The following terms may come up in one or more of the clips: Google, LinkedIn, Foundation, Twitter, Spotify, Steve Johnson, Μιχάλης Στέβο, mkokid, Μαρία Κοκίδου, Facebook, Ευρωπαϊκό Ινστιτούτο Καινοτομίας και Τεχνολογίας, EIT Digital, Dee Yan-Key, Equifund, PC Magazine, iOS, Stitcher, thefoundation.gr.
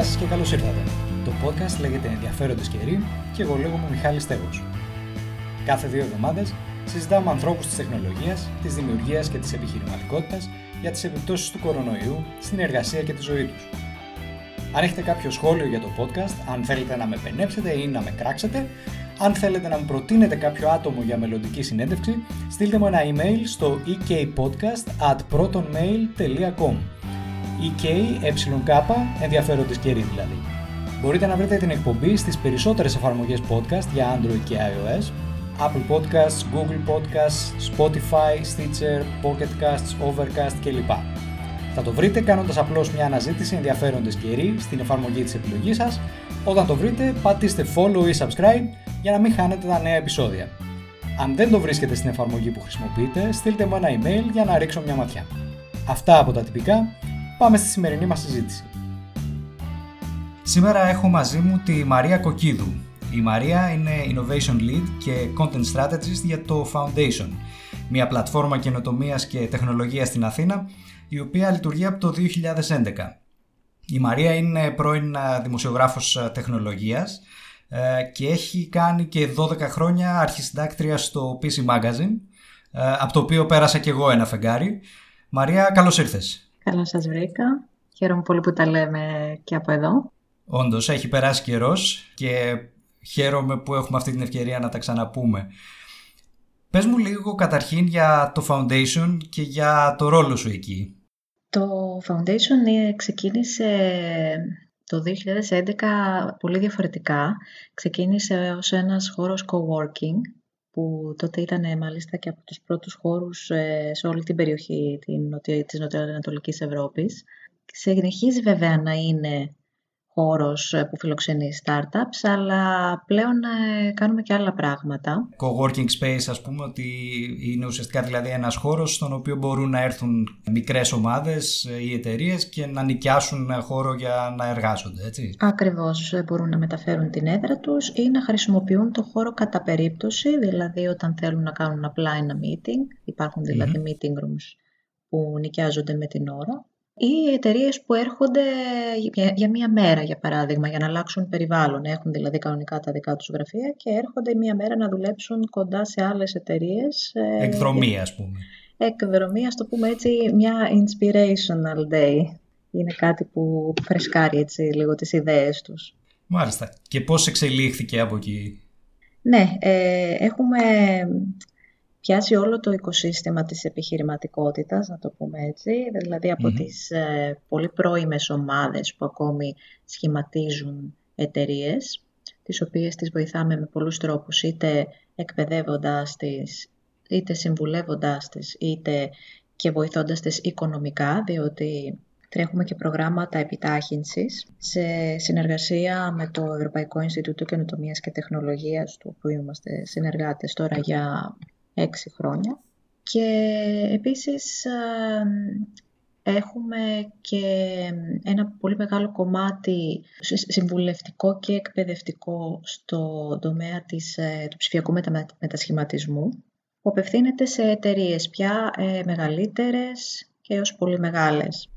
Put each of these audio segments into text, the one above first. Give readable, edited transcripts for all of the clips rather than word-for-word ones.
Γεια σας και καλώς ήρθατε. Το podcast λέγεται Ενδιαφέροντες Καιροί και εγώ λέγομαι Μιχάλης Στέβο. Κάθε δύο εβδομάδες συζητάμε ανθρώπους της τεχνολογίας, της δημιουργίας και της επιχειρηματικότητας για τις επιπτώσεις του κορονοϊού στην εργασία και τη ζωή τους. Αν έχετε κάποιο σχόλιο για το podcast, αν θέλετε να με πενέψετε ή να με κράξετε, αν θέλετε να μου προτείνετε κάποιο άτομο για μελλοντική συνέντευξη, στείλτε μου ένα email στο ekpodcast@protonmail.com. Ενδιαφέροντες καιροί δηλαδή. Μπορείτε να βρείτε την εκπομπή στις περισσότερες εφαρμογές podcast για Android και iOS, Apple Podcasts, Google Podcasts, Spotify, Stitcher, Pocket Casts, Overcast κλπ. Θα το βρείτε κάνοντας απλώς μια αναζήτηση ενδιαφέροντες καιροί στην εφαρμογή της επιλογής σας. Όταν το βρείτε, πατήστε follow ή subscribe για να μην χάνετε τα νέα επεισόδια. Αν δεν το βρίσκετε στην εφαρμογή που χρησιμοποιείτε, στείλτε μου ένα email για να ρίξω μια ματιά. Αυτά από τα τυπικά. Πάμε στη σημερινή μας συζήτηση. Σήμερα έχω μαζί μου τη Μαρία Κοκίδου. Η Μαρία είναι Innovation Lead και Content Strategist για το Foundation, μια πλατφόρμα καινοτομίας και τεχνολογίας στην Αθήνα, η οποία λειτουργεί από το 2011. Η Μαρία είναι πρώην δημοσιογράφος τεχνολογίας και έχει κάνει και 12 χρόνια αρχισυντάκτρια στο PC Magazine, από το οποίο πέρασα και εγώ ένα φεγγάρι. Μαρία, καλώς ήρθες. Καλώς σας βρήκα. Χαίρομαι πολύ που τα λέμε και από εδώ. Όντως, έχει περάσει καιρός και χαίρομαι που έχουμε αυτή την ευκαιρία να τα ξαναπούμε. Πες μου λίγο καταρχήν για το Foundation και για το ρόλο σου εκεί. Το Foundation ξεκίνησε το 2011 πολύ διαφορετικά. Ξεκίνησε ως ένας χώρος co-working, που τότε ήταν μάλιστα και από τους πρώτους χώρους σε όλη την περιοχή της νοτιοανατολικής Ευρώπης. Συνεχίζει βέβαια να είναι χώρος που φιλοξενεί startups, αλλά πλέον κάνουμε και άλλα πράγματα. Co-working space, ας πούμε, ότι είναι ουσιαστικά δηλαδή ένας χώρος στον οποίο μπορούν να έρθουν μικρές ομάδες ή εταιρείες και να νοικιάσουν χώρο για να εργάζονται, έτσι. Ακριβώς, μπορούν να μεταφέρουν την έδρα τους ή να χρησιμοποιούν το χώρο κατά περίπτωση, δηλαδή όταν θέλουν να κάνουν απλά ένα meeting, υπάρχουν δηλαδή meeting rooms που νοικιάζονται με την ώρα. Ή εταιρείες που έρχονται για μία μέρα, για παράδειγμα, για να αλλάξουν περιβάλλον. Έχουν δηλαδή κανονικά τα δικά τους γραφεία και έρχονται μία μέρα να δουλέψουν κοντά σε άλλες εταιρείες. Εκδρομή, ας πούμε. Εκδρομή, ας το πούμε έτσι, μια inspirational day. Είναι κάτι που φρεσκάρει έτσι λίγο τις ιδέες τους. Μάλιστα. Και πώς εξελίχθηκε από εκεί? Ναι, έχουμε πιάσει όλο το οικοσύστημα της επιχειρηματικότητας, να το πούμε έτσι, δηλαδή από τις πολύ πρώιμες ομάδες που ακόμη σχηματίζουν εταιρείες, τις οποίες τις βοηθάμε με πολλούς τρόπους, είτε εκπαιδεύοντας τις, είτε συμβουλεύοντας τις, είτε και βοηθώντας τις οικονομικά, διότι τρέχουμε και προγράμματα επιτάχυνσης σε συνεργασία με το Ευρωπαϊκό Ινστιτούτο Καινοτομίας και Τεχνολογίας, του οποίου είμαστε συνεργάτες τώρα για 6 χρόνια. Και επίσης έχουμε και ένα πολύ μεγάλο κομμάτι συμβουλευτικό και εκπαιδευτικό στο τομέα του ψηφιακού μετασχηματισμού, που απευθύνεται σε εταιρείες πια μεγαλύτερες και έως πολύ μεγάλες,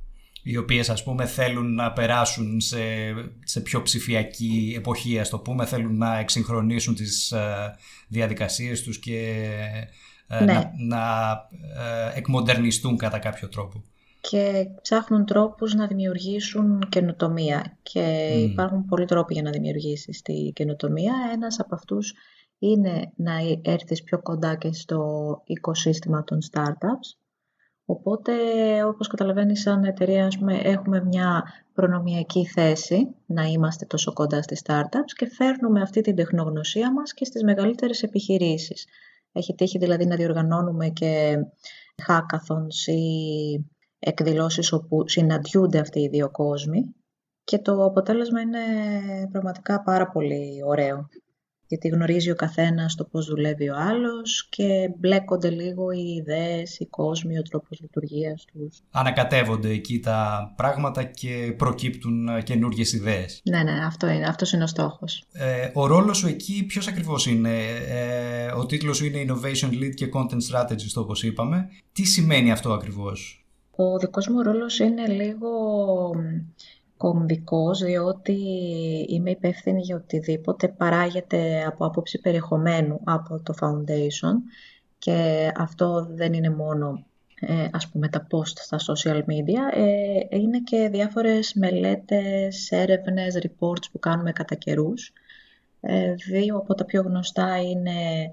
οι οποίες, ας πούμε, θέλουν να περάσουν σε πιο ψηφιακή εποχή, ας το πούμε, θέλουν να εξυγχρονίσουν τις διαδικασίες τους και να εκμοντερνιστούν κατά κάποιο τρόπο. Και ψάχνουν τρόπους να δημιουργήσουν καινοτομία. Και υπάρχουν πολλοί τρόποι για να δημιουργήσεις τη καινοτομία. Ένας από αυτούς είναι να έρθεις πιο κοντά και στο οικοσύστημα των startups. Οπότε, όπως καταλαβαίνεις, σαν εταιρεία έχουμε μια προνομιακή θέση να είμαστε τόσο κοντά στις startups και φέρνουμε αυτή την τεχνογνωσία μας και στις μεγαλύτερες επιχειρήσεις. Έχει τύχει δηλαδή να διοργανώνουμε και hackathons ή εκδηλώσεις όπου συναντιούνται αυτοί οι δύο κόσμοι και το αποτέλεσμα είναι πραγματικά πάρα πολύ ωραίο. Γιατί γνωρίζει ο καθένας το πώς δουλεύει ο άλλος και μπλέκονται λίγο οι ιδέες, οι κόσμοι, ο τρόπος λειτουργίας τους. Ανακατεύονται εκεί τα πράγματα και προκύπτουν καινούργιες ιδέες. Ναι, αυτός είναι ο στόχος. Ο ρόλος σου εκεί ποιος ακριβώς είναι? Ο τίτλος σου είναι Innovation Lead και Content Strategist, όπως είπαμε. Τι σημαίνει αυτό ακριβώς? Ο δικός μου ρόλος είναι λίγο κομβικός, διότι είμαι υπεύθυνη για οτιδήποτε παράγεται από άποψη περιεχομένου από το Foundation, και αυτό δεν είναι μόνο ας πούμε τα post στα social media, είναι και διάφορες μελέτες, έρευνες, reports που κάνουμε κατά καιρούς. Δύο από τα πιο γνωστά είναι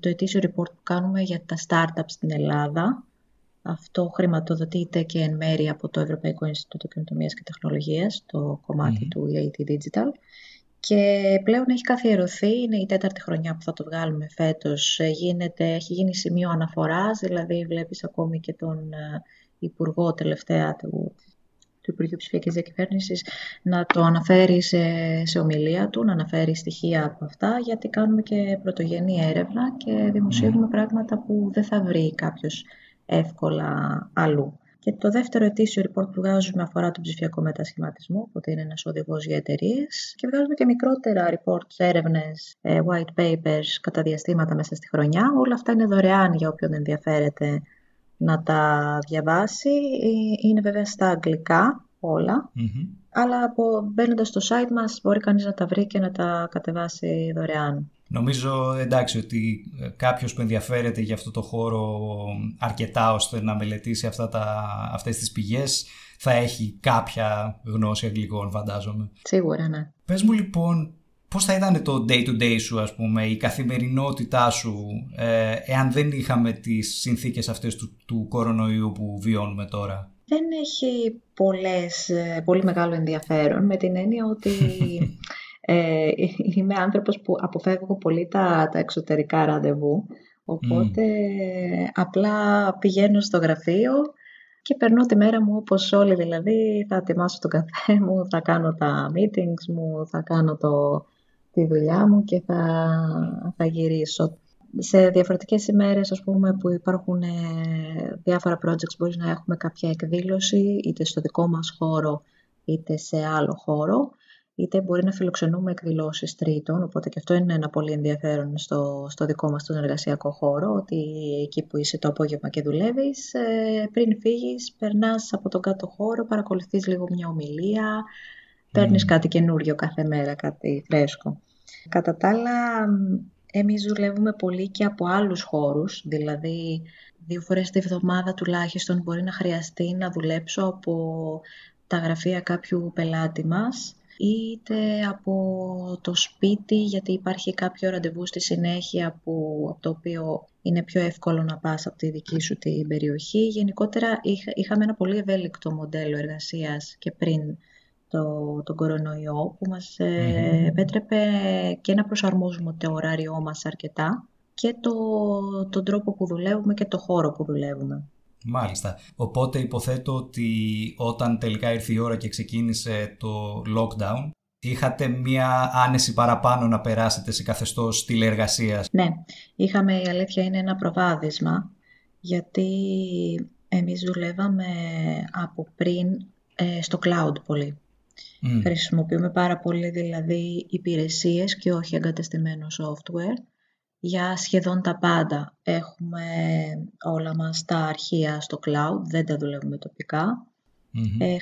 το ετήσιο report που κάνουμε για τα startups στην Ελλάδα. Αυτό χρηματοδοτείται και εν μέρει από το Ευρωπαϊκό Ινστιτούτο Καινοτομίας και Τεχνολογίας, το κομμάτι του EIT Digital. Και πλέον έχει καθιερωθεί, είναι η τέταρτη χρονιά που θα το βγάλουμε φέτος. Έχει γίνει σημείο αναφοράς, δηλαδή βλέπεις ακόμη και τον υπουργό τελευταία του Υπουργείου Ψηφιακής Διακυβέρνησης να το αναφέρει σε ομιλία του, να αναφέρει στοιχεία από αυτά, γιατί κάνουμε και πρωτογενή έρευνα και δημοσιεύουμε πράγματα που δεν θα βρει κάποιος εύκολα αλλού. Και το δεύτερο ετήσιο report που βγάζουμε αφορά τον ψηφιακό μετασχηματισμό, οπότε είναι ένας οδηγός για εταιρείες. Και βγάζουμε και μικρότερα reports, έρευνες, white papers κατά διαστήματα μέσα στη χρονιά. Όλα αυτά είναι δωρεάν για όποιον ενδιαφέρεται να τα διαβάσει. Είναι βέβαια στα αγγλικά όλα, αλλά μπαίνοντας στο site μας μπορεί κανείς να τα βρει και να τα κατεβάσει δωρεάν. Νομίζω εντάξει ότι κάποιος που ενδιαφέρεται για αυτό το χώρο αρκετά ώστε να μελετήσει αυτές τις πηγές θα έχει κάποια γνώση αγγλικών, φαντάζομαι. Σίγουρα, ναι. Πες μου λοιπόν, πώς θα ήταν το day-to-day σου, ας πούμε, η καθημερινότητά σου εάν δεν είχαμε τις συνθήκες αυτές του κορονοϊού που βιώνουμε τώρα? Δεν έχει πολύ μεγάλο ενδιαφέρον, με την έννοια ότι... είμαι άνθρωπος που αποφεύγω πολύ τα εξωτερικά ραντεβού, οπότε απλά πηγαίνω στο γραφείο και περνώ τη μέρα μου όπως όλοι, δηλαδή θα ετοιμάσω τον καφέ μου, θα κάνω τα meetings μου, θα κάνω τη δουλειά μου και θα γυρίσω. Σε διαφορετικές ημέρες, ας πούμε, που υπάρχουν διάφορα projects, μπορεί να έχουμε κάποια εκδήλωση είτε στο δικό μας χώρο είτε σε άλλο χώρο, είτε μπορεί να φιλοξενούμε εκδηλώσεις τρίτων, οπότε και αυτό είναι ένα πολύ ενδιαφέρον στο δικό μας τον εργασιακό χώρο, ότι εκεί που είσαι το απόγευμα και δουλεύεις, πριν φύγεις, περνάς από τον κάτω χώρο, παρακολουθείς λίγο μια ομιλία, παίρνεις κάτι καινούριο κάθε μέρα, κάτι φρέσκο. Κατά τα άλλα, εμείς δουλεύουμε πολύ και από άλλους χώρους, δηλαδή 2 φορές τη βδομάδα τουλάχιστον μπορεί να χρειαστεί να δουλέψω από τα γραφεία κάποιου πελάτη μας, είτε από το σπίτι, γιατί υπάρχει κάποιο ραντεβού στη συνέχεια από το οποίο είναι πιο εύκολο να πας από τη δική σου την περιοχή. Γενικότερα είχαμε ένα πολύ ευέλικτο μοντέλο εργασίας και πριν τον κορονοϊό, που μας επέτρεπε και να προσαρμόζουμε το ωράριό μας αρκετά και τον τρόπο που δουλεύουμε και το χώρο που δουλεύουμε. Μάλιστα. Οπότε υποθέτω ότι όταν τελικά ήρθε η ώρα και ξεκίνησε το lockdown, είχατε μία άνεση παραπάνω να περάσετε σε καθεστώς τηλεεργασίας. Ναι, είχαμε, η αλήθεια είναι, ένα προβάδισμα, γιατί εμείς δουλεύαμε από πριν στο cloud πολύ. Χρησιμοποιούμε πάρα πολύ δηλαδή υπηρεσίες και όχι εγκατεστημένο software για σχεδόν τα πάντα. Έχουμε όλα μας τα αρχεία στο cloud, δεν τα δουλεύουμε τοπικά.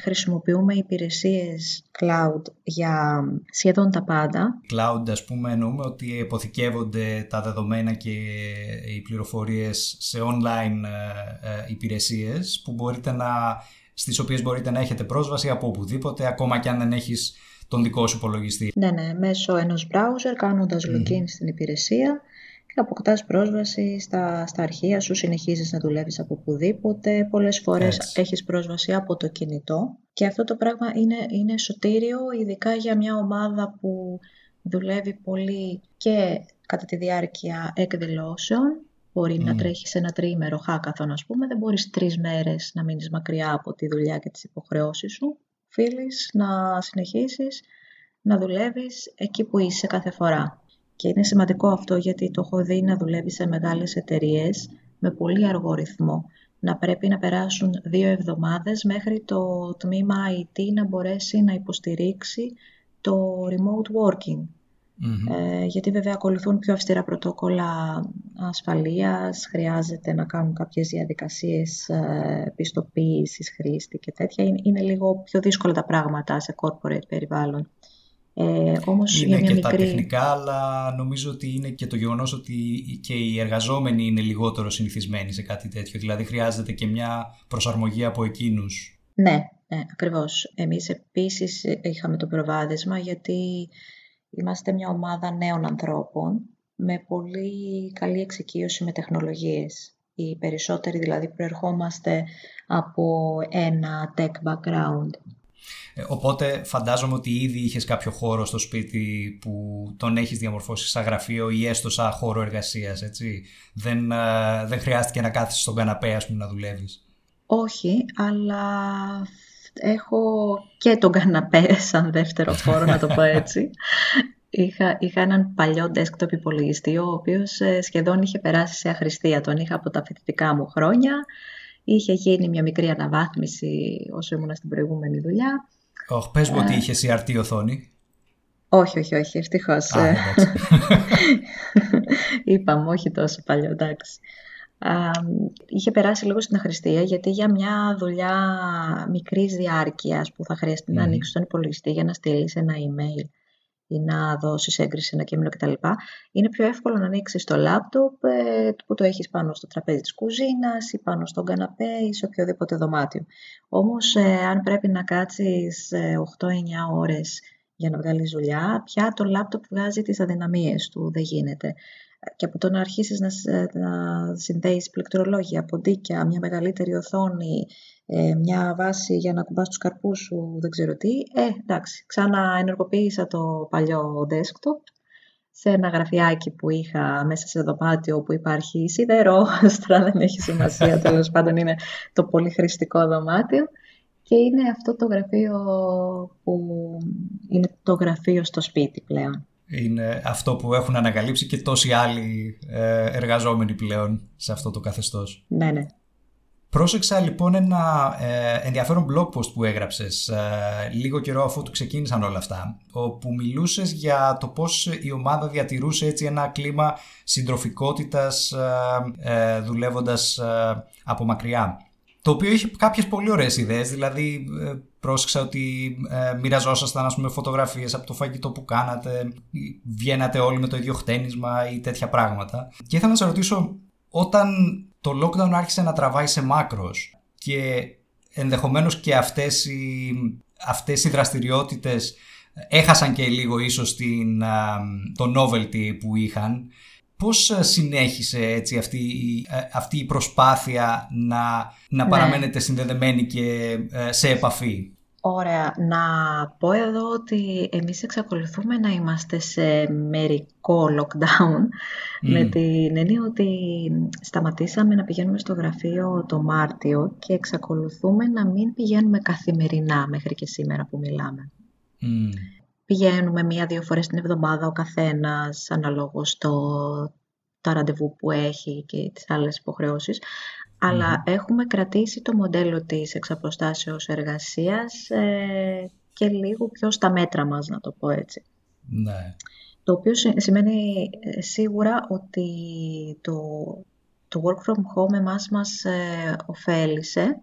Χρησιμοποιούμε υπηρεσίες cloud για σχεδόν τα πάντα. Cloud, ας πούμε, εννοούμε ότι αποθηκεύονται τα δεδομένα και οι πληροφορίες σε online υπηρεσίες στις οποίες μπορείτε να έχετε πρόσβαση από οπουδήποτε, ακόμα και αν δεν έχεις τον δικό σου υπολογιστή. Ναι, μέσω ενός browser, κάνοντας login στην υπηρεσία, και αποκτάς πρόσβαση στα αρχεία σου, συνεχίζεις να δουλεύεις από οπουδήποτε. Πολλές φορές έχεις πρόσβαση από το κινητό, και αυτό το πράγμα είναι σωτήριο, ειδικά για μια ομάδα που δουλεύει πολύ και κατά τη διάρκεια εκδηλώσεων. Μπορεί να τρέχεις ένα 3-ημερο hackathon, ας πούμε, δεν μπορείς 3 μέρες να μείνεις μακριά από τη δουλειά και τις υποχρεώσεις σου. Οφείλεις να συνεχίσεις να δουλεύεις εκεί που είσαι κάθε φορά. Και είναι σημαντικό αυτό, γιατί το έχω δει να δουλεύει σε μεγάλες εταιρείες με πολύ αργό ρυθμό. Να πρέπει να περάσουν 2 εβδομάδες μέχρι το τμήμα IT να μπορέσει να υποστηρίξει το remote working. Γιατί βέβαια ακολουθούν πιο αυστηρά πρωτόκολλα ασφαλείας, χρειάζεται να κάνουν κάποιες διαδικασίες πιστοποίησης χρήστη και τέτοια. Είναι λίγο πιο δύσκολα τα πράγματα σε corporate περιβάλλον. Όμως είναι για μια και μικρή... τα τεχνικά, αλλά νομίζω ότι είναι και το γεγονός ότι και οι εργαζόμενοι είναι λιγότερο συνηθισμένοι σε κάτι τέτοιο. Δηλαδή χρειάζεται και μια προσαρμογή από εκείνους. Ναι, ακριβώς. Εμείς επίσης είχαμε το προβάδισμα γιατί είμαστε μια ομάδα νέων ανθρώπων με πολύ καλή εξοικείωση με τεχνολογίες. Οι περισσότεροι δηλαδή προερχόμαστε από ένα tech background. Οπότε φαντάζομαι ότι ήδη είχες κάποιο χώρο στο σπίτι που τον έχεις διαμορφώσει σαν γραφείο ή έστω σαν χώρο εργασίας, έτσι. Δεν χρειάστηκε να κάθεσαι στον καναπέ, ας πούμε, να δουλεύεις. Όχι, αλλά έχω και τον καναπέ σαν δεύτερο χώρο, να το πω έτσι. Είχα έναν παλιό desktop υπολογιστή, ο οποίος σχεδόν είχε περάσει σε αχρηστία. Τον είχα από τα φοιτητικά μου χρόνια. Είχε γίνει μια μικρή αναβάθμιση όσο ήμουν στην προηγούμενη δουλειά. Πες μου ότι είχες CRT οθόνη. Όχι, ευτυχώς. Είπαμε, όχι τόσο παλιό, εντάξει. Είχε περάσει λίγο στην αχρηστία, γιατί για μια δουλειά μικρής διάρκειας που θα χρειαστεί να ανοίξεις τον υπολογιστή για να στείλεις ένα email ή να δώσεις έγκριση ένα κείμενο κτλ. Είναι πιο εύκολο να ανοίξεις το λάπτοπ που το έχεις πάνω στο τραπέζι της κουζίνας ή πάνω στον καναπέ ή σε οποιοδήποτε δωμάτιο. Όμως αν πρέπει να κάτσεις 8-9 ώρες για να βγάλεις δουλειά, πια το λάπτοπ βγάζει τις αδυναμίες του, δεν γίνεται. Και από το να αρχίσεις να συνδέεις πληκτρολόγια, ποντίκια, μια μεγαλύτερη οθόνη, μια βάση για να κουμπάς τους καρπούς σου, δεν ξέρω τι. Εντάξει, ξαναενεργοποίησα το παλιό desktop σε ένα γραφιάκι που είχα μέσα σε δωμάτιο που υπάρχει σιδερόστρα, δεν έχει σημασία, τέλος πάντων είναι το πολύ χρηστικό δωμάτιο. Και είναι αυτό το γραφείο που είναι το γραφείο στο σπίτι πλέον. Είναι αυτό που έχουν ανακαλύψει και τόσοι άλλοι εργαζόμενοι πλέον σε αυτό το καθεστώς. Ναι. Πρόσεξα λοιπόν ένα ενδιαφέρον blog post που έγραψες λίγο καιρό αφού του ξεκίνησαν όλα αυτά, όπου μιλούσες για το πώς η ομάδα διατηρούσε έτσι ένα κλίμα συντροφικότητας δουλεύοντας από μακριά. Το οποίο είχε κάποιες πολύ ωραίες ιδέες, δηλαδή πρόσεξα ότι μοιραζόσασταν, ας πούμε, φωτογραφίες από το φαγητό που κάνατε, βγαίνατε όλοι με το ίδιο χτένισμα ή τέτοια πράγματα. Και ήθελα να σε ρωτήσω, όταν το lockdown άρχισε να τραβάει σε μάκρος και ενδεχομένως και αυτές οι δραστηριότητες έχασαν και λίγο ίσως το novelty που είχαν, πώς συνέχισε έτσι αυτή η προσπάθεια να παραμένετε συνδεδεμένοι και σε επαφή? Ωραία. Να πω εδώ ότι εμείς εξακολουθούμε να είμαστε σε μερικό lockdown με την έννοια ότι σταματήσαμε να πηγαίνουμε στο γραφείο το Μάρτιο και εξακολουθούμε να μην πηγαίνουμε καθημερινά μέχρι και σήμερα που μιλάμε. Πηγαίνουμε 1-2 φορές την εβδομάδα ο καθένας, αναλόγως τα ραντεβού που έχει και τις άλλες υποχρεώσεις. Αλλά έχουμε κρατήσει το μοντέλο της εξαποστάσεως εργασίας και λίγο πιο στα μέτρα μας, να το πω έτσι. Ναι. Το οποίο σημαίνει σίγουρα ότι το work from home εμάς μας ωφέλησε.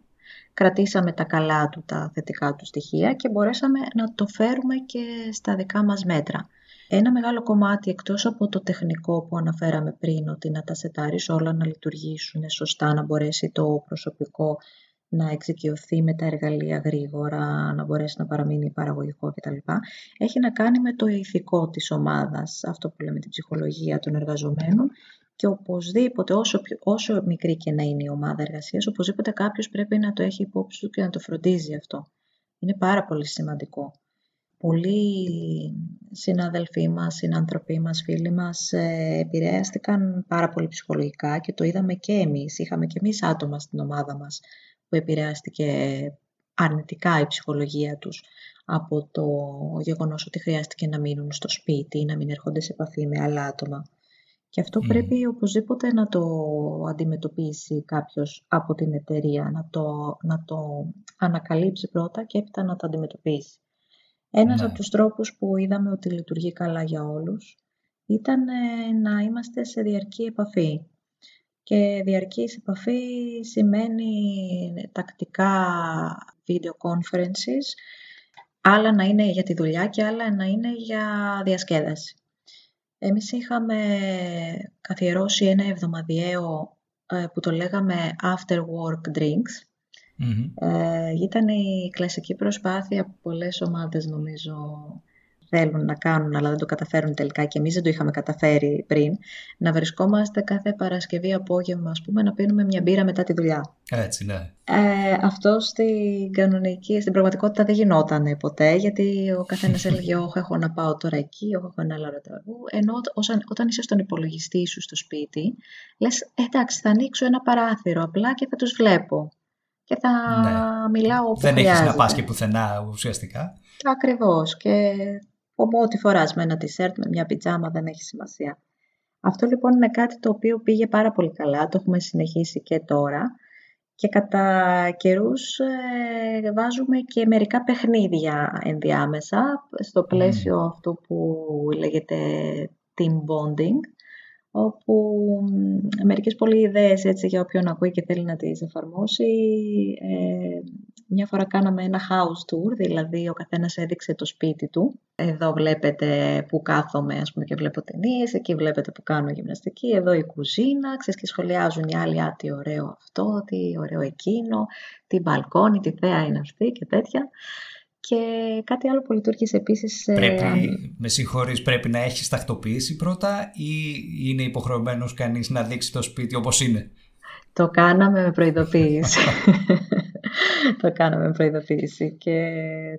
Κρατήσαμε τα καλά του, τα θετικά του στοιχεία και μπορέσαμε να το φέρουμε και στα δικά μας μέτρα. Ένα μεγάλο κομμάτι, εκτός από το τεχνικό που αναφέραμε πριν, ότι να τα σετάρεις όλα να λειτουργήσουν σωστά, να μπορέσει το προσωπικό να εξοικειωθεί με τα εργαλεία γρήγορα, να μπορέσει να παραμείνει παραγωγικό κτλ. Έχει να κάνει με το ηθικό της ομάδας, αυτό που λέμε την ψυχολογία των εργαζομένων. Και οπωσδήποτε, όσο μικρή και να είναι η ομάδα εργασίας, οπωσδήποτε κάποιος πρέπει να το έχει υπόψη του και να το φροντίζει αυτό. Είναι πάρα πολύ σημαντικό. Πολλοί συναδελφοί μας, συνανθρωποί μας, φίλοι μας επηρέαστηκαν πάρα πολύ ψυχολογικά και το είδαμε και εμείς. Είχαμε και εμείς άτομα στην ομάδα μας που επηρεάστηκε αρνητικά η ψυχολογία τους από το γεγονός ότι χρειάστηκε να μείνουν στο σπίτι ή να μην έρχονται σε επαφή με άλλα άτομα. Και αυτό πρέπει οπωσδήποτε να το αντιμετωπίσει κάποιος από την εταιρεία, να το ανακαλύψει πρώτα και έπειτα να το αντιμετωπίσει. Ένας από τους τρόπους που είδαμε ότι λειτουργεί καλά για όλους ήταν να είμαστε σε διαρκή επαφή. Και διαρκής επαφή σημαίνει τακτικά video conferences, άλλα να είναι για τη δουλειά και άλλα να είναι για διασκέδαση. Εμείς είχαμε καθιερώσει ένα εβδομαδιαίο που το λέγαμε after work drinks. Mm-hmm. Ήταν η κλασική προσπάθεια που πολλές ομάδες νομίζω θέλουν να κάνουν αλλά δεν το καταφέρουν τελικά και εμείς δεν το είχαμε καταφέρει πριν, να βρισκόμαστε κάθε Παρασκευή απόγευμα ας πούμε, να πίνουμε μια μπύρα μετά τη δουλειά. Έτσι, ναι. Αυτό στην πραγματικότητα δεν γινόταν ποτέ, γιατί ο καθένας έλεγε έχω να πάω τώρα εκεί, έχω ένα άλλο ραντεβού, ενώ όταν είσαι στον υπολογιστή σου στο σπίτι λες εντάξει θα ανοίξω ένα παράθυρο απλά και θα τους βλέπω. Και θα μιλάω όπου δεν χρειάζεται. Δεν έχεις να πας και πουθενά ουσιαστικά. Ακριβώς. Και ό,τι φοράς με ένα t-shirt, με μια πιτζάμα δεν έχει σημασία. Αυτό λοιπόν είναι κάτι το οποίο πήγε πάρα πολύ καλά. Το έχουμε συνεχίσει και τώρα. Και κατά καιρούς βάζουμε και μερικά παιχνίδια ενδιάμεσα στο πλαίσιο αυτού που λέγεται team bonding, όπου μερικές πολλές ιδέες έτσι, για όποιον ακούει και θέλει να τις εφαρμόσει. Μια φορά κάναμε ένα house tour, δηλαδή ο καθένας έδειξε το σπίτι του. Εδώ βλέπετε που κάθομαι ας πούμε, και βλέπω ταινίες, εκεί βλέπετε που κάνω γυμναστική, εδώ η κουζίνα, ξέρεις και σχολιάζουν οι άλλοι, τι ωραίο αυτό, τι ωραίο εκείνο, τι μπαλκόνι, τι θέα είναι αυτή και τέτοια. Και κάτι άλλο που λειτουργήσε επίσης... Πρέπει να έχεις τακτοποίηση πρώτα ή είναι υποχρεωμένος κανείς να δείξει το σπίτι όπως είναι? Το κάναμε με προειδοποίηση. Το κάναμε με προειδοποίηση. Και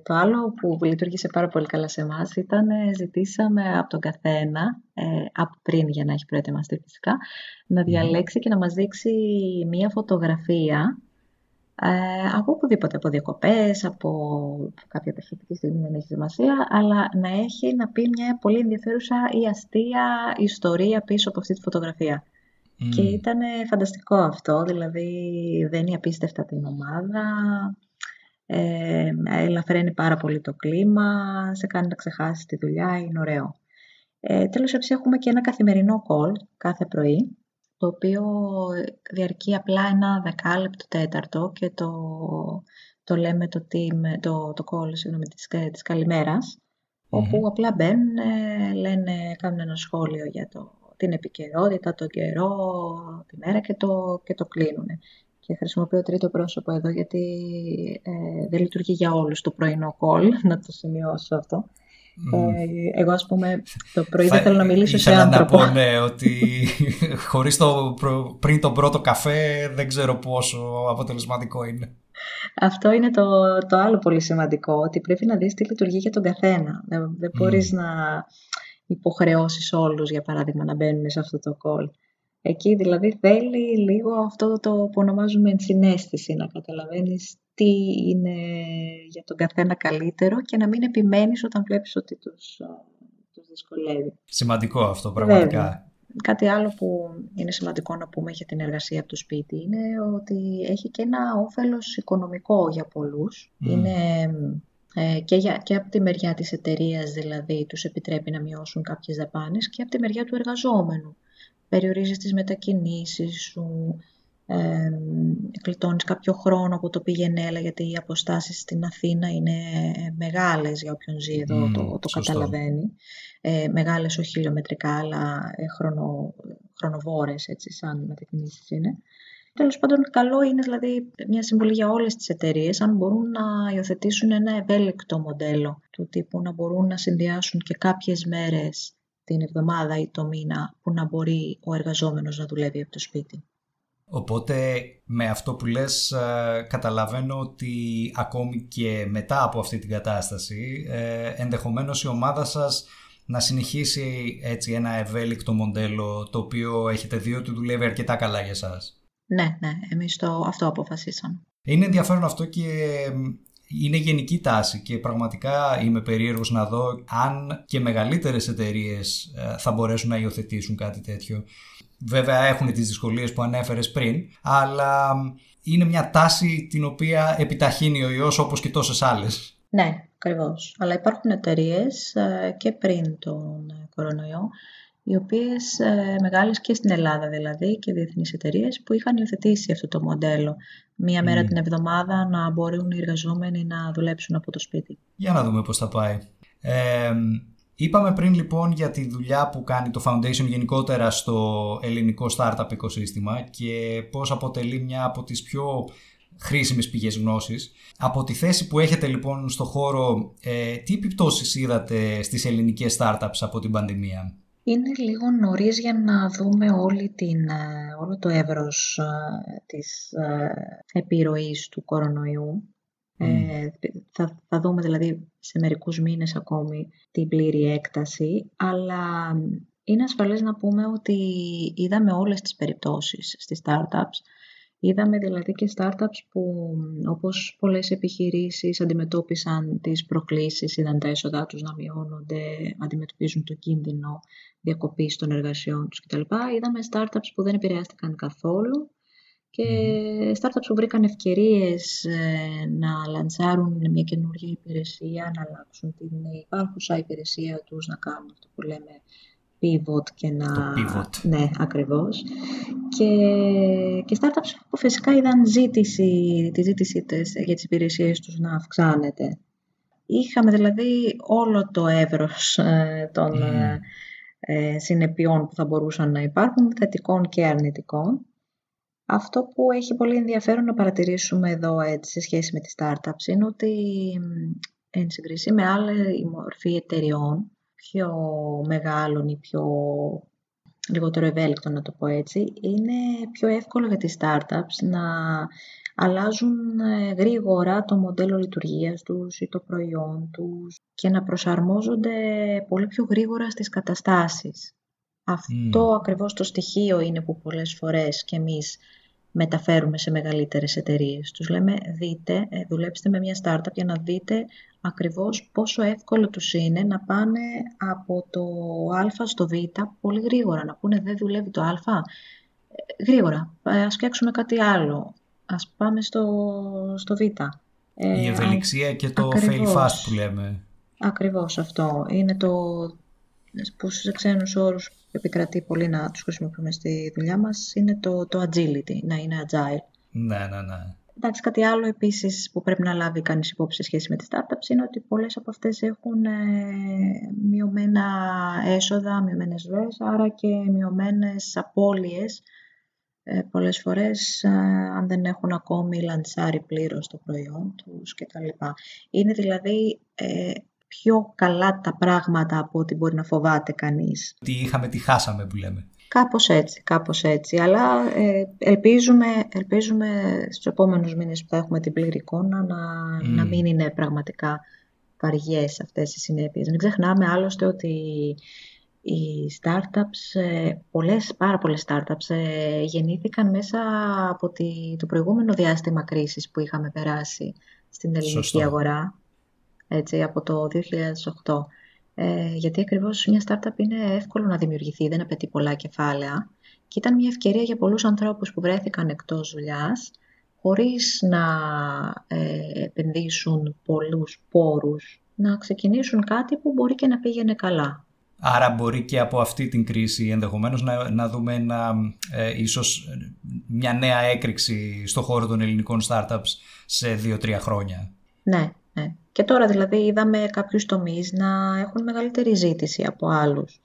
το άλλο που λειτουργήσε πάρα πολύ καλά σε εμάς ήταν ζητήσαμε από τον καθένα, από πριν για να έχει προετοιμαστεί φυσικά, να διαλέξει και να μας δείξει μία φωτογραφία από οπουδήποτε, από διακοπές, από κάποια προσωπική στιγμή, δεν έχει σημασία, αλλά να έχει να πει μια πολύ ενδιαφέρουσα ή αστεία ιστορία πίσω από αυτή τη φωτογραφία. Και ήταν φανταστικό αυτό, δηλαδή δένει απίστευτα την ομάδα, ελαφραίνει πάρα πολύ το κλίμα, σε κάνει να ξεχάσει τη δουλειά, είναι ωραίο. Τέλος, εμείς έχουμε και ένα καθημερινό call κάθε πρωί, το οποίο διαρκεί απλά ένα 10 λεπτό, 4 και το λέμε το call της καλημέρας, όπου απλά μπαίνουν, κάνουν ένα σχόλιο για την επικαιρότητα, τον καιρό, τη μέρα και το κλείνουν. Και χρησιμοποιώ τρίτο πρόσωπο εδώ γιατί δεν λειτουργεί για όλους το πρωινό call, να το σημειώσω αυτό. Εγώ ας πούμε το πρωί δεν θέλω να μιλήσω σε άνθρωπο. Ήθελα να πω ότι χωρίς πριν τον πρώτο καφέ δεν ξέρω πόσο αποτελεσματικό είναι. Αυτό είναι το άλλο πολύ σημαντικό, ότι πρέπει να δεις τι λειτουργεί για τον καθένα. Δεν μπορείς να υποχρεώσεις όλους για παράδειγμα να μπαίνουν σε αυτό το call. Εκεί δηλαδή θέλει λίγο αυτό το που ονομάζουμε ενσυναίσθηση, να καταλαβαίνεις τι είναι για τον καθένα καλύτερο και να μην επιμένεις όταν βλέπεις ότι τους δυσκολεύει. Σημαντικό αυτό πραγματικά. Βέβαια. Κάτι άλλο που είναι σημαντικό να πούμε για την εργασία από το σπίτι είναι ότι έχει και ένα όφελος οικονομικό για πολλούς. Είναι και από τη μεριά της εταιρείας δηλαδή τους επιτρέπει να μειώσουν κάποιες δαπάνες και από τη μεριά του εργαζόμενου. Περιορίζεις τις μετακινήσεις σου, κλειτώνεις κάποιο χρόνο από το πηγενέλα, γιατί οι αποστάσεις στην Αθήνα είναι μεγάλες για όποιον ζει εδώ, το καταλαβαίνει. Μεγάλες όχι χιλιομετρικά, αλλά χρονοβόρες, έτσι, σαν μετακινήσεις είναι. Τέλος πάντων, καλό είναι δηλαδή μια συμβουλή για όλες τις εταιρείες, αν μπορούν να υιοθετήσουν ένα ευέλικτο μοντέλο του τύπου, να μπορούν να συνδυάσουν και κάποιες μέρες την εβδομάδα ή το μήνα που να μπορεί ο εργαζόμενος να δουλεύει από το σπίτι. Οπότε με αυτό που λες καταλαβαίνω ότι ακόμη και μετά από αυτή την κατάσταση ενδεχομένως η ομάδα σας να συνεχίσει έτσι ένα ευέλικτο μοντέλο το οποίο έχετε δει ότι δουλεύει αρκετά καλά για σας. Ναι, εμείς αυτό αποφασίσαμε. Είναι ενδιαφέρον αυτό και... είναι γενική τάση και πραγματικά είμαι περίεργος να δω αν και μεγαλύτερες εταιρείες θα μπορέσουν να υιοθετήσουν κάτι τέτοιο. Βέβαια έχουν τις δυσκολίες που ανέφερες πριν, αλλά είναι μια τάση την οποία επιταχύνει ο ιός όπως και τόσες άλλες. Ναι, ακριβώς. Αλλά υπάρχουν εταιρείες και πριν τον κορονοϊό οι οποίες μεγάλες και στην Ελλάδα δηλαδή και διεθνείς εταιρείες που είχαν υιοθετήσει αυτό το μοντέλο. Μία μέρα την εβδομάδα να μπορούν οι εργαζόμενοι να δουλέψουν από το σπίτι. Για να δούμε πώς θα πάει. Είπαμε πριν λοιπόν για τη δουλειά που κάνει το Foundation γενικότερα στο ελληνικό startup οικοσύστημα και πώς αποτελεί μια από τις πιο χρήσιμες πηγές γνώσης. Από τη θέση που έχετε λοιπόν στο χώρο, τι επιπτώσεις είδατε στις ελληνικές startups από την πανδημία? Είναι λίγο νωρίς για να δούμε όλο το εύρος της επιρροής του κορονοϊού. Θα δούμε δηλαδή σε μερικούς μήνες ακόμη την πλήρη έκταση, αλλά είναι ασφαλές να πούμε ότι είδαμε όλες τις περιπτώσεις στις startups. Είδαμε δηλαδή και startups που, όπως πολλές επιχειρήσεις, αντιμετώπισαν τις προκλήσεις, είδαν τα έσοδά τους να μειώνονται, αντιμετωπίζουν το κίνδυνο διακοπής των εργασιών τους κτλ. Είδαμε startups που δεν επηρεάστηκαν καθόλου και startups που βρήκαν ευκαιρίες να λαντσάρουν μια καινούργια υπηρεσία, να αλλάξουν την υπάρχουσα υπηρεσία τους, να κάνουν αυτό που λέμε pivot και ναι, ακριβώς. Και startups που φυσικά είδαν τη ζήτηση για τις υπηρεσίες τους να αυξάνεται. Είχαμε δηλαδή όλο το εύρος των συνεπειών που θα μπορούσαν να υπάρχουν, θετικών και αρνητικών. Αυτό που έχει πολύ ενδιαφέρον να παρατηρήσουμε εδώ σε σχέση με τις startups είναι ότι εν συγκρίση με άλλη μορφή εταιριών, πιο μεγάλων ή πιο λιγότερο ευέλικτο να το πω έτσι, είναι πιο εύκολο για τις startups να αλλάζουν γρήγορα το μοντέλο λειτουργίας τους ή το προϊόν τους και να προσαρμόζονται πολύ πιο γρήγορα στις καταστάσεις. Αυτό ακριβώς το στοιχείο είναι που πολλές φορές και εμείς μεταφέρουμε σε μεγαλύτερες εταιρείες. Τους λέμε δείτε, δουλέψτε με μια startup για να δείτε ακριβώς πόσο εύκολο τους είναι να πάνε από το α στο β πολύ γρήγορα. Να πούνε δεν δουλεύει το α, γρήγορα, ας φτιάξουμε κάτι άλλο, ας πάμε στο β. Η ευελιξία και το fail fast που λέμε. Ακριβώς αυτό είναι το που σε ξένους όρους επικρατεί πολύ να τους χρησιμοποιούμε στη δουλειά μας, είναι το agility, να είναι agile. Ναι. Εντάξει, κάτι άλλο επίσης που πρέπει να λάβει κανείς υπόψη σε σχέση με τις startups είναι ότι πολλές από αυτές έχουν μειωμένα έσοδα, μειωμένες ροές, άρα και μειωμένες απώλειες πολλές φορές αν δεν έχουν ακόμη λαντσάρει πλήρως το προϊόν τους κτλ. Είναι δηλαδή πιο καλά τα πράγματα από ό,τι μπορεί να φοβάται κανείς. Τι είχαμε, τι χάσαμε που λέμε. Κάπως έτσι. Αλλά ελπίζουμε στους επόμενους μήνες που θα έχουμε την πλήρη εικόνα να μην είναι πραγματικά βαριές αυτές οι συνέπειες. Μην ξεχνάμε άλλωστε ότι οι startups, πάρα πολλές startups γεννήθηκαν μέσα από το προηγούμενο διάστημα κρίσης που είχαμε περάσει στην ελληνική αγορά. Έτσι, από το 2008. Γιατί ακριβώς μια startup είναι εύκολο να δημιουργηθεί, δεν απαιτεί πολλά κεφάλαια και ήταν μια ευκαιρία για πολλούς ανθρώπους που βρέθηκαν εκτός δουλειάς χωρίς να επενδύσουν πολλούς πόρους, να ξεκινήσουν κάτι που μπορεί και να πήγαινε καλά. Άρα μπορεί και από αυτή την κρίση ενδεχομένως να δούμε ίσως μια νέα έκρηξη στο χώρο των ελληνικών startups σε 2-3 χρόνια. Ναι. Και τώρα δηλαδή είδαμε κάποιους τομείς να έχουν μεγαλύτερη ζήτηση από άλλους.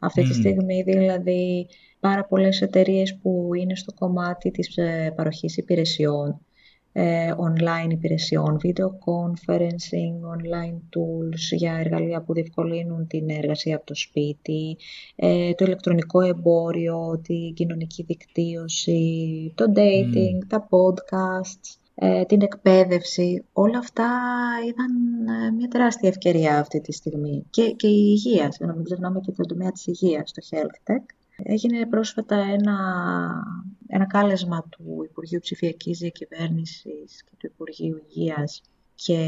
Αυτή τη στιγμή δηλαδή πάρα πολλές εταιρείες που είναι στο κομμάτι της παροχής υπηρεσιών, online υπηρεσιών, video conferencing, online tools για εργαλεία που διευκολύνουν την εργασία από το σπίτι, το ηλεκτρονικό εμπόριο, την κοινωνική δικτύωση, το dating, τα podcasts, την εκπαίδευση, όλα αυτά είδαν μια τεράστια ευκαιρία αυτή τη στιγμή. Και η υγεία, να μην ξεχνάμε και τον τομέα της υγείας, το health tech. Έγινε πρόσφατα ένα κάλεσμα του Υπουργείου Ψηφιακής Διακυβέρνησης και του Υπουργείου Υγείας και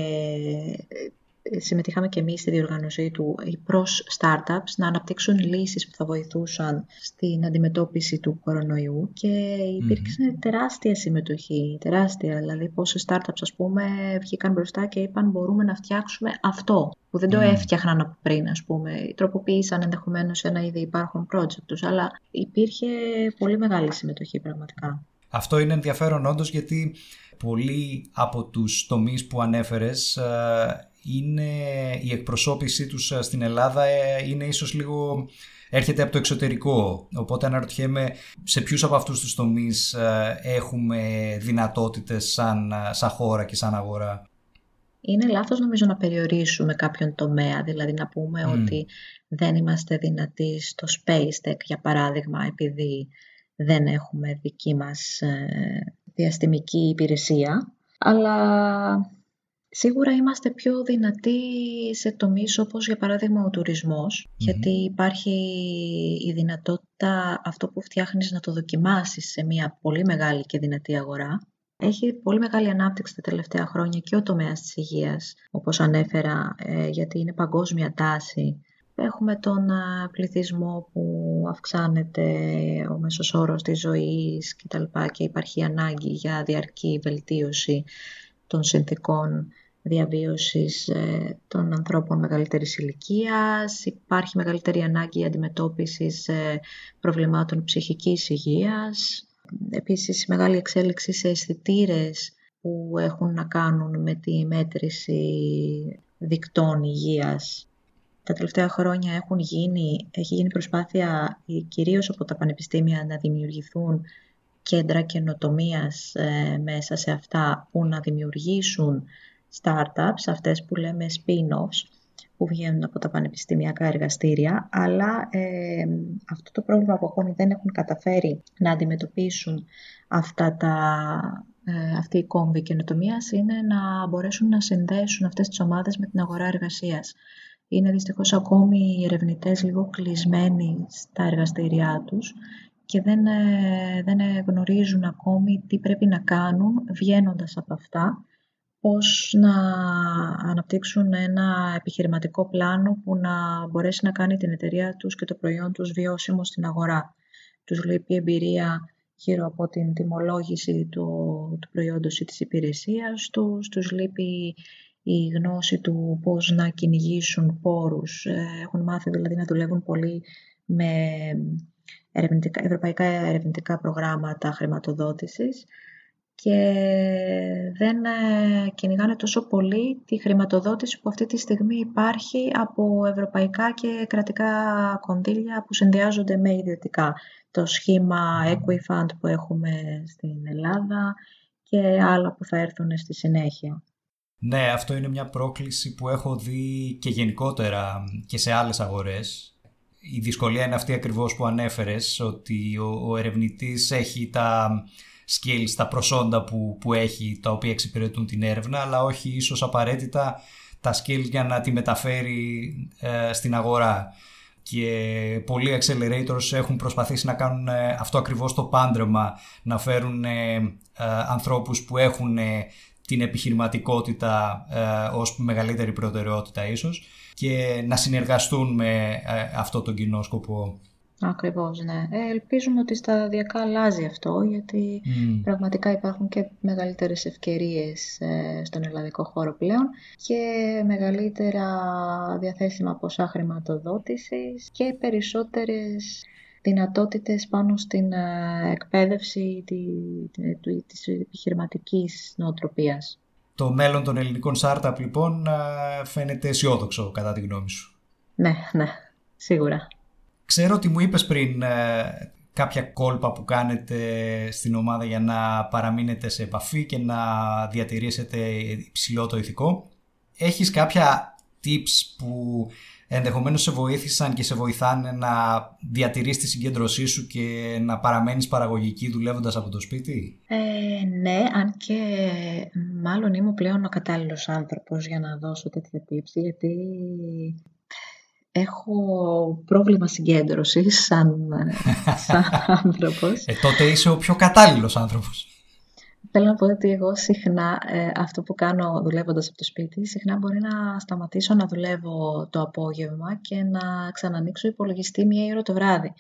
συμμετείχαμε και εμείς στη διοργάνωση του προς startups να αναπτύξουν λύσεις που θα βοηθούσαν στην αντιμετώπιση του κορονοϊού και υπήρξε τεράστια συμμετοχή, τεράστια, δηλαδή πόσες startups ας πούμε βγήκαν μπροστά και είπαν μπορούμε να φτιάξουμε αυτό που δεν το έφτιαχναν από πριν, ας πούμε, τροποποίησαν ενδεχομένως ένα ήδη υπάρχον project τους, αλλά υπήρχε πολύ μεγάλη συμμετοχή πραγματικά. Αυτό είναι ενδιαφέρον όντως, γιατί πολλοί από τους τομείς που ανέφερες είναι η εκπροσώπησή τους στην Ελλάδα είναι ίσως λίγο έρχεται από το εξωτερικό. Οπότε αναρωτιέμαι σε ποιους από αυτούς τους τομείς έχουμε δυνατότητες σαν χώρα και σαν αγορά. Είναι λάθος νομίζω να περιορίσουμε κάποιον τομέα, δηλαδή να πούμε ότι δεν είμαστε δυνατοί στο space tech για παράδειγμα επειδή δεν έχουμε δική μας διαστημική υπηρεσία, αλλά σίγουρα είμαστε πιο δυνατοί σε τομείς όπως για παράδειγμα ο τουρισμός, γιατί υπάρχει η δυνατότητα αυτό που φτιάχνεις να το δοκιμάσεις σε μια πολύ μεγάλη και δυνατή αγορά. Έχει πολύ μεγάλη ανάπτυξη τα τελευταία χρόνια και ο τομέας της υγείας, όπως ανέφερα, γιατί είναι παγκόσμια τάση. Έχουμε τον πληθυσμό που αυξάνεται, ο μέσος όρος της ζωής κτλ. Και υπάρχει ανάγκη για διαρκή βελτίωση των συνθηκών διαβίωσης των ανθρώπων μεγαλύτερης ηλικίας. Υπάρχει μεγαλύτερη ανάγκη αντιμετώπισης προβλημάτων ψυχικής υγείας. Επίσης, μεγάλη εξέλιξη σε αισθητήρες που έχουν να κάνουν με τη μέτρηση δικτών υγείας. Τα τελευταία χρόνια έχει γίνει προσπάθεια κυρίως από τα πανεπιστήμια να δημιουργηθούν κέντρα καινοτομίας μέσα σε αυτά που να δημιουργήσουν startups, αυτές που λέμε spin-offs, που βγαίνουν από τα πανεπιστημιακά εργαστήρια, αλλά αυτό το πρόβλημα που ακόμη δεν έχουν καταφέρει να αντιμετωπίσουν αυτή η κόμβη καινοτομίας είναι να μπορέσουν να συνδέσουν αυτές τις ομάδες με την αγορά εργασίας. Είναι δυστυχώς ακόμη οι ερευνητές λίγο κλεισμένοι στα εργαστήριά τους και δεν γνωρίζουν ακόμη τι πρέπει να κάνουν βγαίνοντας από αυτά, πώς να αναπτύξουν ένα επιχειρηματικό πλάνο που να μπορέσει να κάνει την εταιρεία τους και το προϊόν τους βιώσιμο στην αγορά. Τους λείπει εμπειρία γύρω από την τιμολόγηση του προϊόντος ή της υπηρεσίας τους, τους λείπει η γνώση του πώς να κυνηγήσουν πόρους. Έχουν μάθει δηλαδή να δουλεύουν πολύ με ευρωπαϊκά ερευνητικά προγράμματα χρηματοδότησης και δεν κυνηγάνε τόσο πολύ τη χρηματοδότηση που αυτή τη στιγμή υπάρχει από ευρωπαϊκά και κρατικά κονδύλια που συνδυάζονται με ιδιωτικά. Το σχήμα Equifund που έχουμε στην Ελλάδα και άλλα που θα έρθουν στη συνέχεια. Ναι, αυτό είναι μια πρόκληση που έχω δει και γενικότερα και σε άλλες αγορές. Η δυσκολία είναι αυτή ακριβώς που ανέφερες, ότι ο ερευνητής έχει τα skills, τα προσόντα που έχει, τα οποία εξυπηρετούν την έρευνα, αλλά όχι ίσως απαραίτητα τα skills για να τη μεταφέρει στην αγορά. Και πολλοί accelerators έχουν προσπαθήσει να κάνουν αυτό ακριβώς το πάντρεμα, να φέρουν ανθρώπους που έχουν την επιχειρηματικότητα ως μεγαλύτερη προτεραιότητα ίσως και να συνεργαστούν με αυτό τον κοινό σκοπό. Ακριβώς, ναι. Ελπίζουμε ότι σταδιακά αλλάζει αυτό, γιατί πραγματικά υπάρχουν και μεγαλύτερες ευκαιρίες στον ελληνικό χώρο πλέον και μεγαλύτερα διαθέσιμα ποσά χρηματοδότησης και περισσότερες δυνατότητες πάνω στην εκπαίδευση της επιχειρηματικής νοοτροπίας. Το μέλλον των ελληνικών startup λοιπόν φαίνεται αισιόδοξο κατά τη γνώμη σου. Ναι, σίγουρα. Ξέρω ότι μου είπες πριν κάποια κόλπα που κάνετε στην ομάδα για να παραμείνετε σε επαφή και να διατηρήσετε υψηλό το ηθικό. Έχεις κάποια tips που ενδεχομένως σε βοήθησαν και σε βοηθάνε να διατηρείς τη συγκέντρωσή σου και να παραμένεις παραγωγική δουλεύοντας από το σπίτι? Ναι, αν και μάλλον είμαι πλέον ο κατάλληλος άνθρωπος για να δώσω τέτοια tips, γιατί έχω πρόβλημα συγκέντρωσης σαν άνθρωπος. Τότε είσαι ο πιο κατάλληλος άνθρωπος. Θέλω να πω ότι εγώ συχνά αυτό που κάνω δουλεύοντας από το σπίτι, συχνά μπορεί να σταματήσω να δουλεύω το απόγευμα και να ξανανοίξω υπολογιστή 1 ώρα το βράδυ.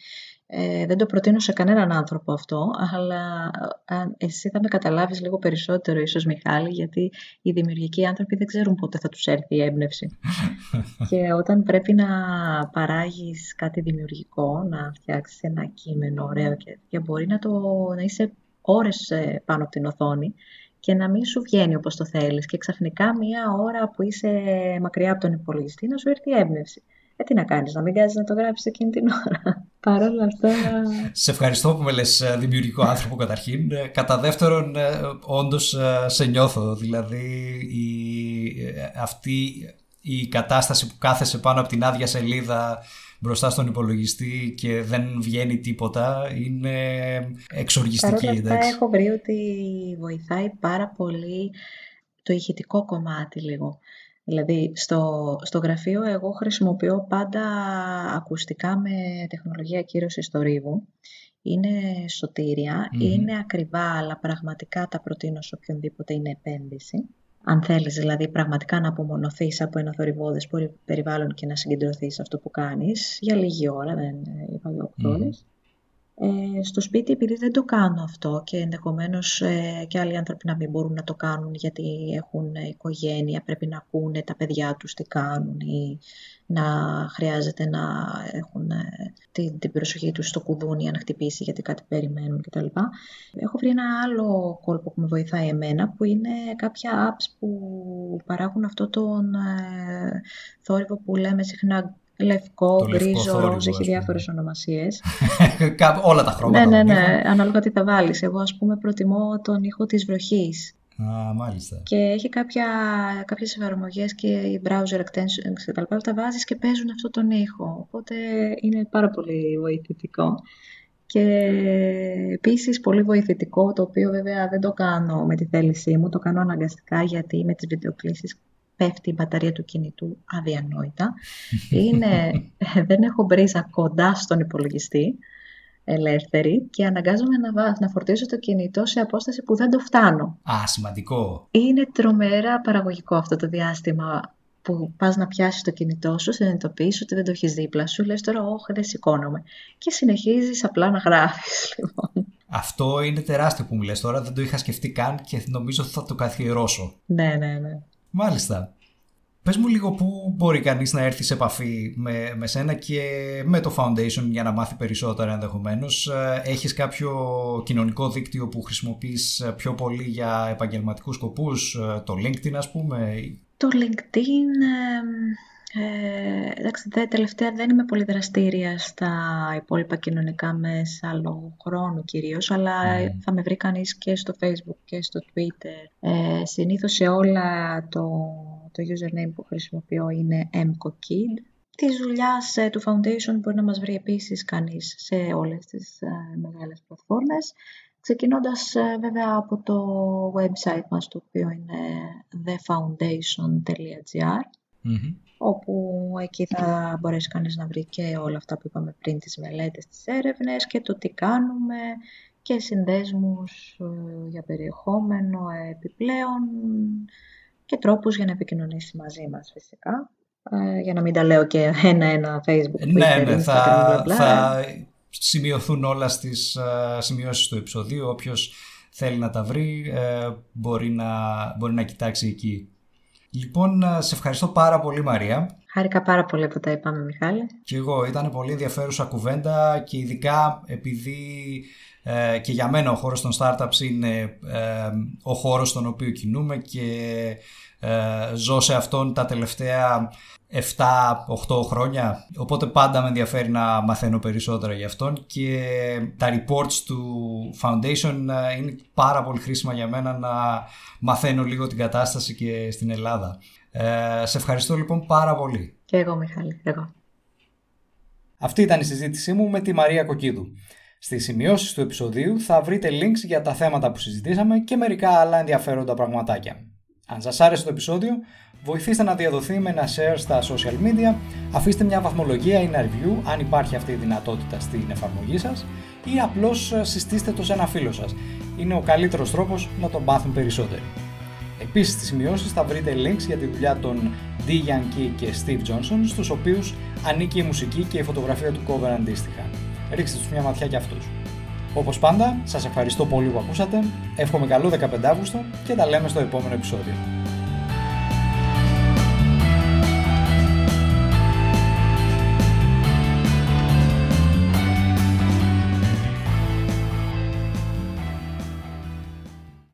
Δεν το προτείνω σε κανέναν άνθρωπο αυτό, αλλά εσύ θα με καταλάβεις λίγο περισσότερο ίσως, Μιχάλη, γιατί οι δημιουργικοί άνθρωποι δεν ξέρουν πότε θα τους έρθει η έμπνευση. Και όταν πρέπει να παράγεις κάτι δημιουργικό, να φτιάξεις ένα κείμενο ωραίο και μπορεί να είσαι ώρες πάνω από την οθόνη και να μην σου βγαίνει όπως το θέλεις και ξαφνικά 1 ώρα που είσαι μακριά από τον υπολογιστή να σου έρθει η έμπνευση. Τι να κάνεις, να μην κάνεις να το γράψεις εκείνη την ώρα. Παρ' όλα αυτά... Σε ευχαριστώ που με λες δημιουργικό άνθρωπο καταρχήν. Κατά δεύτερον, όντως σε νιώθω. Δηλαδή αυτή η κατάσταση που κάθεσαι πάνω από την άδεια σελίδα μπροστά στον υπολογιστή και δεν βγαίνει τίποτα, είναι εξοργιστική. Παρ' όλα αυτά έχω βρει ότι βοηθάει πάρα πολύ το ηχητικό κομμάτι λίγο. Δηλαδή στο γραφείο εγώ χρησιμοποιώ πάντα ακουστικά με τεχνολογία κύρωσης θορύβου. Είναι σωτήρια, είναι ακριβά, αλλά πραγματικά τα προτείνω σε οποιονδήποτε είναι επένδυση. Αν θέλεις δηλαδή πραγματικά να απομονωθείς από ένα θορυβώδες περιβάλλον και να συγκεντρωθείς σε αυτό που κάνεις, για λίγη ώρα, δεν είπα για 8 ώρες. Στο σπίτι, επειδή δεν το κάνω αυτό και ενδεχομένως και άλλοι άνθρωποι να μην μπορούν να το κάνουν γιατί έχουν οικογένεια, πρέπει να ακούνε τα παιδιά τους τι κάνουν ή να χρειάζεται να έχουν την προσοχή τους στο κουδούνι αν χτυπήσει γιατί κάτι περιμένουν κτλ. Έχω βρει ένα άλλο κόλπο που με βοηθάει εμένα, που είναι κάποια apps που παράγουν αυτό τον θόρυβο που λέμε συχνά λευκό, γκρίζο, ροζ, έχει διάφορες ονομασίες. Όλα τα χρώματα. Ναι, ανάλογα τι θα βάλεις. Εγώ, ας πούμε, προτιμώ τον ήχο της βροχής. Α, μάλιστα. Και έχει κάποιες εφαρμογές και οι browser extensions και τα λοιπά. Τα βάζεις και παίζουν αυτόν τον ήχο. Οπότε είναι πάρα πολύ βοηθητικό. Και επίσης πολύ βοηθητικό, το οποίο βέβαια δεν το κάνω με τη θέλησή μου, το κάνω αναγκαστικά γιατί με τις βιντεοκλήσεις πέφτει η μπαταρία του κινητού αδιανόητα. Δεν έχω μπρίζα κοντά στον υπολογιστή ελεύθερη και αναγκάζομαι να φορτίζω το κινητό σε απόσταση που δεν το φτάνω. Α, σημαντικό. Είναι τρομερά παραγωγικό αυτό το διάστημα που πας να πιάσεις το κινητό σου, συνειδητοποιείς ότι δεν το έχεις δίπλα σου, λες τώρα όχι, δεν σηκώνομαι. Και συνεχίζεις απλά να γράφεις, λοιπόν. Αυτό είναι τεράστιο που μου λες τώρα, δεν το είχα σκεφτεί καν και νομίζω θα το καθιερώσω. Ναι. Μάλιστα. Πες μου λίγο πού μπορεί κανείς να έρθει σε επαφή με σένα και με το Foundation για να μάθει περισσότερα ενδεχομένως. Έχεις κάποιο κοινωνικό δίκτυο που χρησιμοποιείς πιο πολύ για επαγγελματικούς σκοπούς, το LinkedIn ας πούμε? Το LinkedIn, εντάξει, τελευταία δεν είμαι πολύ δραστήρια στα υπόλοιπα κοινωνικά μέσα λόγω χρόνου κυρίως, αλλά θα με βρει κανείς και στο Facebook και στο Twitter. Συνήθως σε όλα το username που χρησιμοποιώ είναι mkokid. Της δουλειάς του Foundation μπορεί να μας βρει επίσης κανείς σε όλες τις μεγάλες πλατφόρμες. Ξεκινώντας βέβαια από το website μας, το οποίο είναι thefoundation.gr, όπου εκεί θα μπορέσει κανείς να βρει και όλα αυτά που είπαμε πριν, τις μελέτες, τις έρευνες και το τι κάνουμε και συνδέσμους για περιεχόμενο επιπλέον και τρόπους για να επικοινωνήσει μαζί μας φυσικά, για να μην τα λέω και ένα-ένα Facebook. Ναι, θα σημειωθούν όλα στις σημειώσεις του επεισοδίου, όποιος θέλει να τα βρει μπορεί να κοιτάξει εκεί. Λοιπόν, σε ευχαριστώ πάρα πολύ, Μαρία. Χάρηκα πάρα πολύ που τα είπαμε, Μιχάλη. Και εγώ, ήταν πολύ ενδιαφέρουσα κουβέντα και ειδικά επειδή και για μένα ο χώρος των startups είναι ο χώρος στον οποίο κινούμε και ζω σε αυτόν τα τελευταία 7-8 χρόνια, οπότε πάντα με ενδιαφέρει να μαθαίνω περισσότερα για αυτόν και τα reports του Foundation είναι πάρα πολύ χρήσιμα για μένα να μαθαίνω λίγο την κατάσταση και στην Ελλάδα. Σε ευχαριστώ λοιπόν πάρα πολύ. Και εγώ, Μιχάλη, εγώ. Αυτή ήταν η συζήτησή μου με τη Μαρία Κοκίδου. Στις σημειώσεις του επεισοδίου θα βρείτε links για τα θέματα που συζητήσαμε και μερικά άλλα ενδιαφέροντα πραγματάκια. Αν σας άρεσε το επεισόδιο, Βοηθήστε να διαδοθεί με ένα share στα social media, αφήστε μια βαθμολογία ή ένα review αν υπάρχει αυτή η δυνατότητα στην εφαρμογή σας ή απλώς συστήστε το σε ένα φίλο σας. Είναι ο καλύτερος τρόπος να τον πάθουν περισσότεροι. Επίσης στις σημειώσεις θα βρείτε links για τη δουλειά των Dee Yan-Key και Steve Johnson, στους οποίους ανήκει η μουσική και η φωτογραφία του cover αντίστοιχα. Ρίξτε τους μια ματιά κι αυτούς. Όπως πάντα, σας ευχαριστώ πολύ που ακούσατε, εύχομαι καλό 15 Αύγουστο και τα λέμε στο επόμενο επεισόδιο.